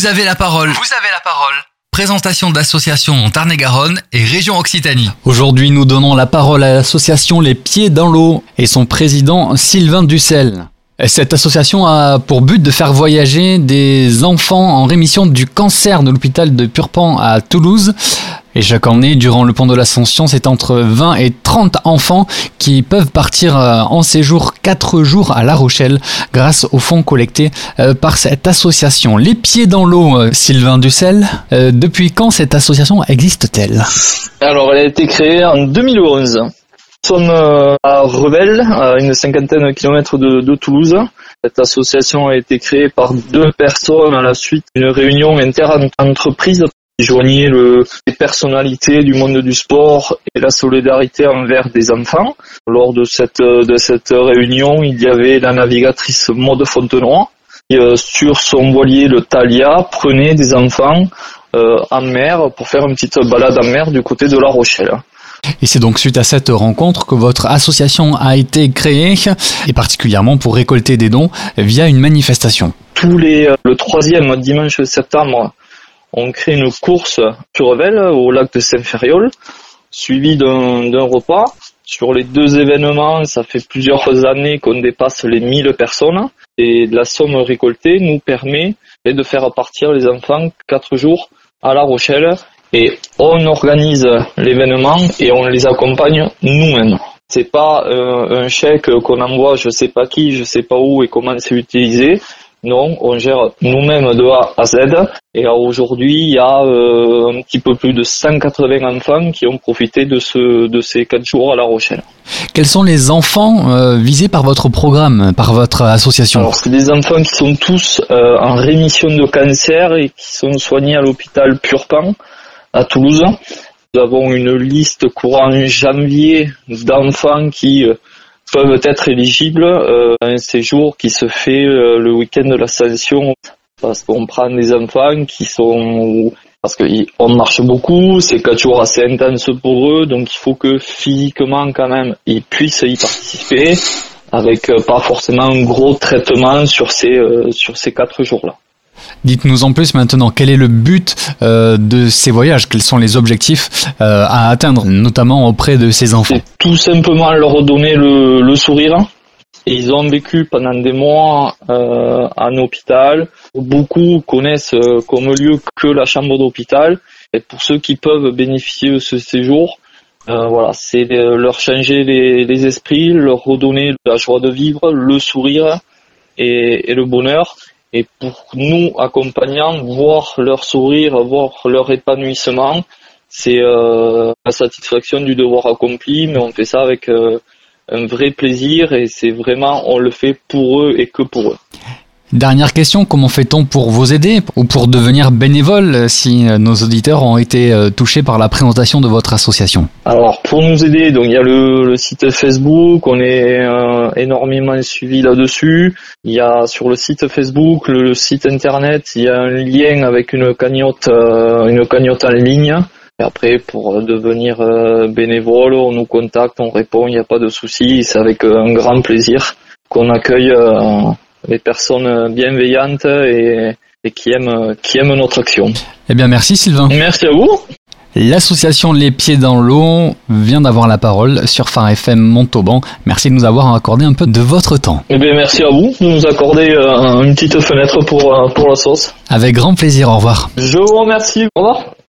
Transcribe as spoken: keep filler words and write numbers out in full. Vous avez la parole. Vous avez la parole. Présentation d'associations en Tarn-et-Garonne et région Occitanie. Aujourd'hui, nous donnons la parole à l'association Les Pieds dans l'eau et son président Sylvain Dussel. Cette association a pour but de faire voyager des enfants en rémission du cancer de l'hôpital de Purpan à Toulouse. Et chaque année, durant le pont de l'Ascension, c'est entre vingt et trente enfants qui peuvent partir en séjour quatre jours à La Rochelle grâce aux fonds collectés par cette association. Les Pieds dans l'eau, Sylvain Dussel, depuis quand cette association existe-t-elle ? Alors, elle a été créée en deux mille onze. Nous sommes à Revel, à une cinquantaine de kilomètres de, de Toulouse. Cette association a été créée par deux personnes à la suite d'une réunion inter-entreprise qui joignait le, les personnalités du monde du sport et la solidarité envers des enfants. Lors de cette, de cette réunion, il y avait la navigatrice Maud Fontenoy qui, euh, sur son voilier, le Thalia, prenait des enfants euh, en mer pour faire une petite balade en mer du côté de La Rochelle. Et c'est donc suite à cette rencontre que votre association a été créée, et particulièrement pour récolter des dons via une manifestation. Tous les le troisième dimanche de septembre, on crée une course sur Revel au lac de Saint-Fériol, suivie d'un, d'un repas. Sur les deux événements, ça fait plusieurs années qu'on dépasse les mille personnes, et la somme récoltée nous permet de faire partir les enfants quatre jours à La Rochelle. Et on organise l'événement et on les accompagne nous-mêmes. C'est pas euh, un chèque qu'on envoie, je sais pas qui, je sais pas où et comment c'est utilisé. Non, on gère nous-mêmes de A à Z. Et aujourd'hui, il y a euh, un petit peu plus de cent quatre-vingts enfants qui ont profité de ce de ces quatre jours à La Rochelle. Quels sont les enfants euh, visés par votre programme, par votre association ? Alors, c'est des enfants qui sont tous euh, en rémission de cancer et qui sont soignés à l'hôpital Purpan. À Toulouse, nous avons une liste courant janvier d'enfants qui peuvent être éligibles à un séjour qui se fait le week-end de l'Ascension, parce qu'on prend des enfants qui sont... Parce qu'on marche beaucoup, c'est quatre jours assez intense pour eux, donc il faut que physiquement quand même ils puissent y participer, avec pas forcément un gros traitement sur ces sur ces quatre jours-là. Dites-nous en plus maintenant, quel est le but euh, de ces voyages ? Quels sont les objectifs euh, à atteindre, notamment auprès de ces enfants ? C'est tout simplement leur donner le, le sourire. Et ils ont vécu pendant des mois euh, en hôpital. Beaucoup connaissent euh, comme lieu que la chambre d'hôpital. Et pour ceux qui peuvent bénéficier de ce séjour, euh, voilà, c'est euh, leur changer les, les esprits, leur redonner la joie de vivre, le sourire et, et le bonheur. Et pour nous, accompagnants, voir leur sourire, voir leur épanouissement, c'est euh, la satisfaction du devoir accompli, mais on fait ça avec euh, un vrai plaisir et c'est vraiment, on le fait pour eux et que pour eux. Dernière question, comment fait-on pour vous aider ou pour devenir bénévole si nos auditeurs ont été touchés par la présentation de votre association ? Alors pour nous aider, donc il y a le, le site Facebook, on est euh, énormément suivi là-dessus. Il y a sur le site Facebook, le, le site internet, il y a un lien avec une cagnotte, euh, une cagnotte en ligne. Et après, pour devenir euh, bénévole, on nous contacte, on répond, il n'y a pas de souci. C'est avec euh, un grand plaisir qu'on accueille. Euh, les personnes bienveillantes et, et qui aiment, qui aiment notre action. Eh bien, merci Sylvain. Merci à vous. L'association Les Pieds dans l'eau vient d'avoir la parole sur Far F M Montauban. Merci de nous avoir accordé un peu de votre temps. Eh bien, merci à vous de nous accorder une petite fenêtre pour, pour la sauce. Avec grand plaisir, au revoir. Je vous remercie, au revoir.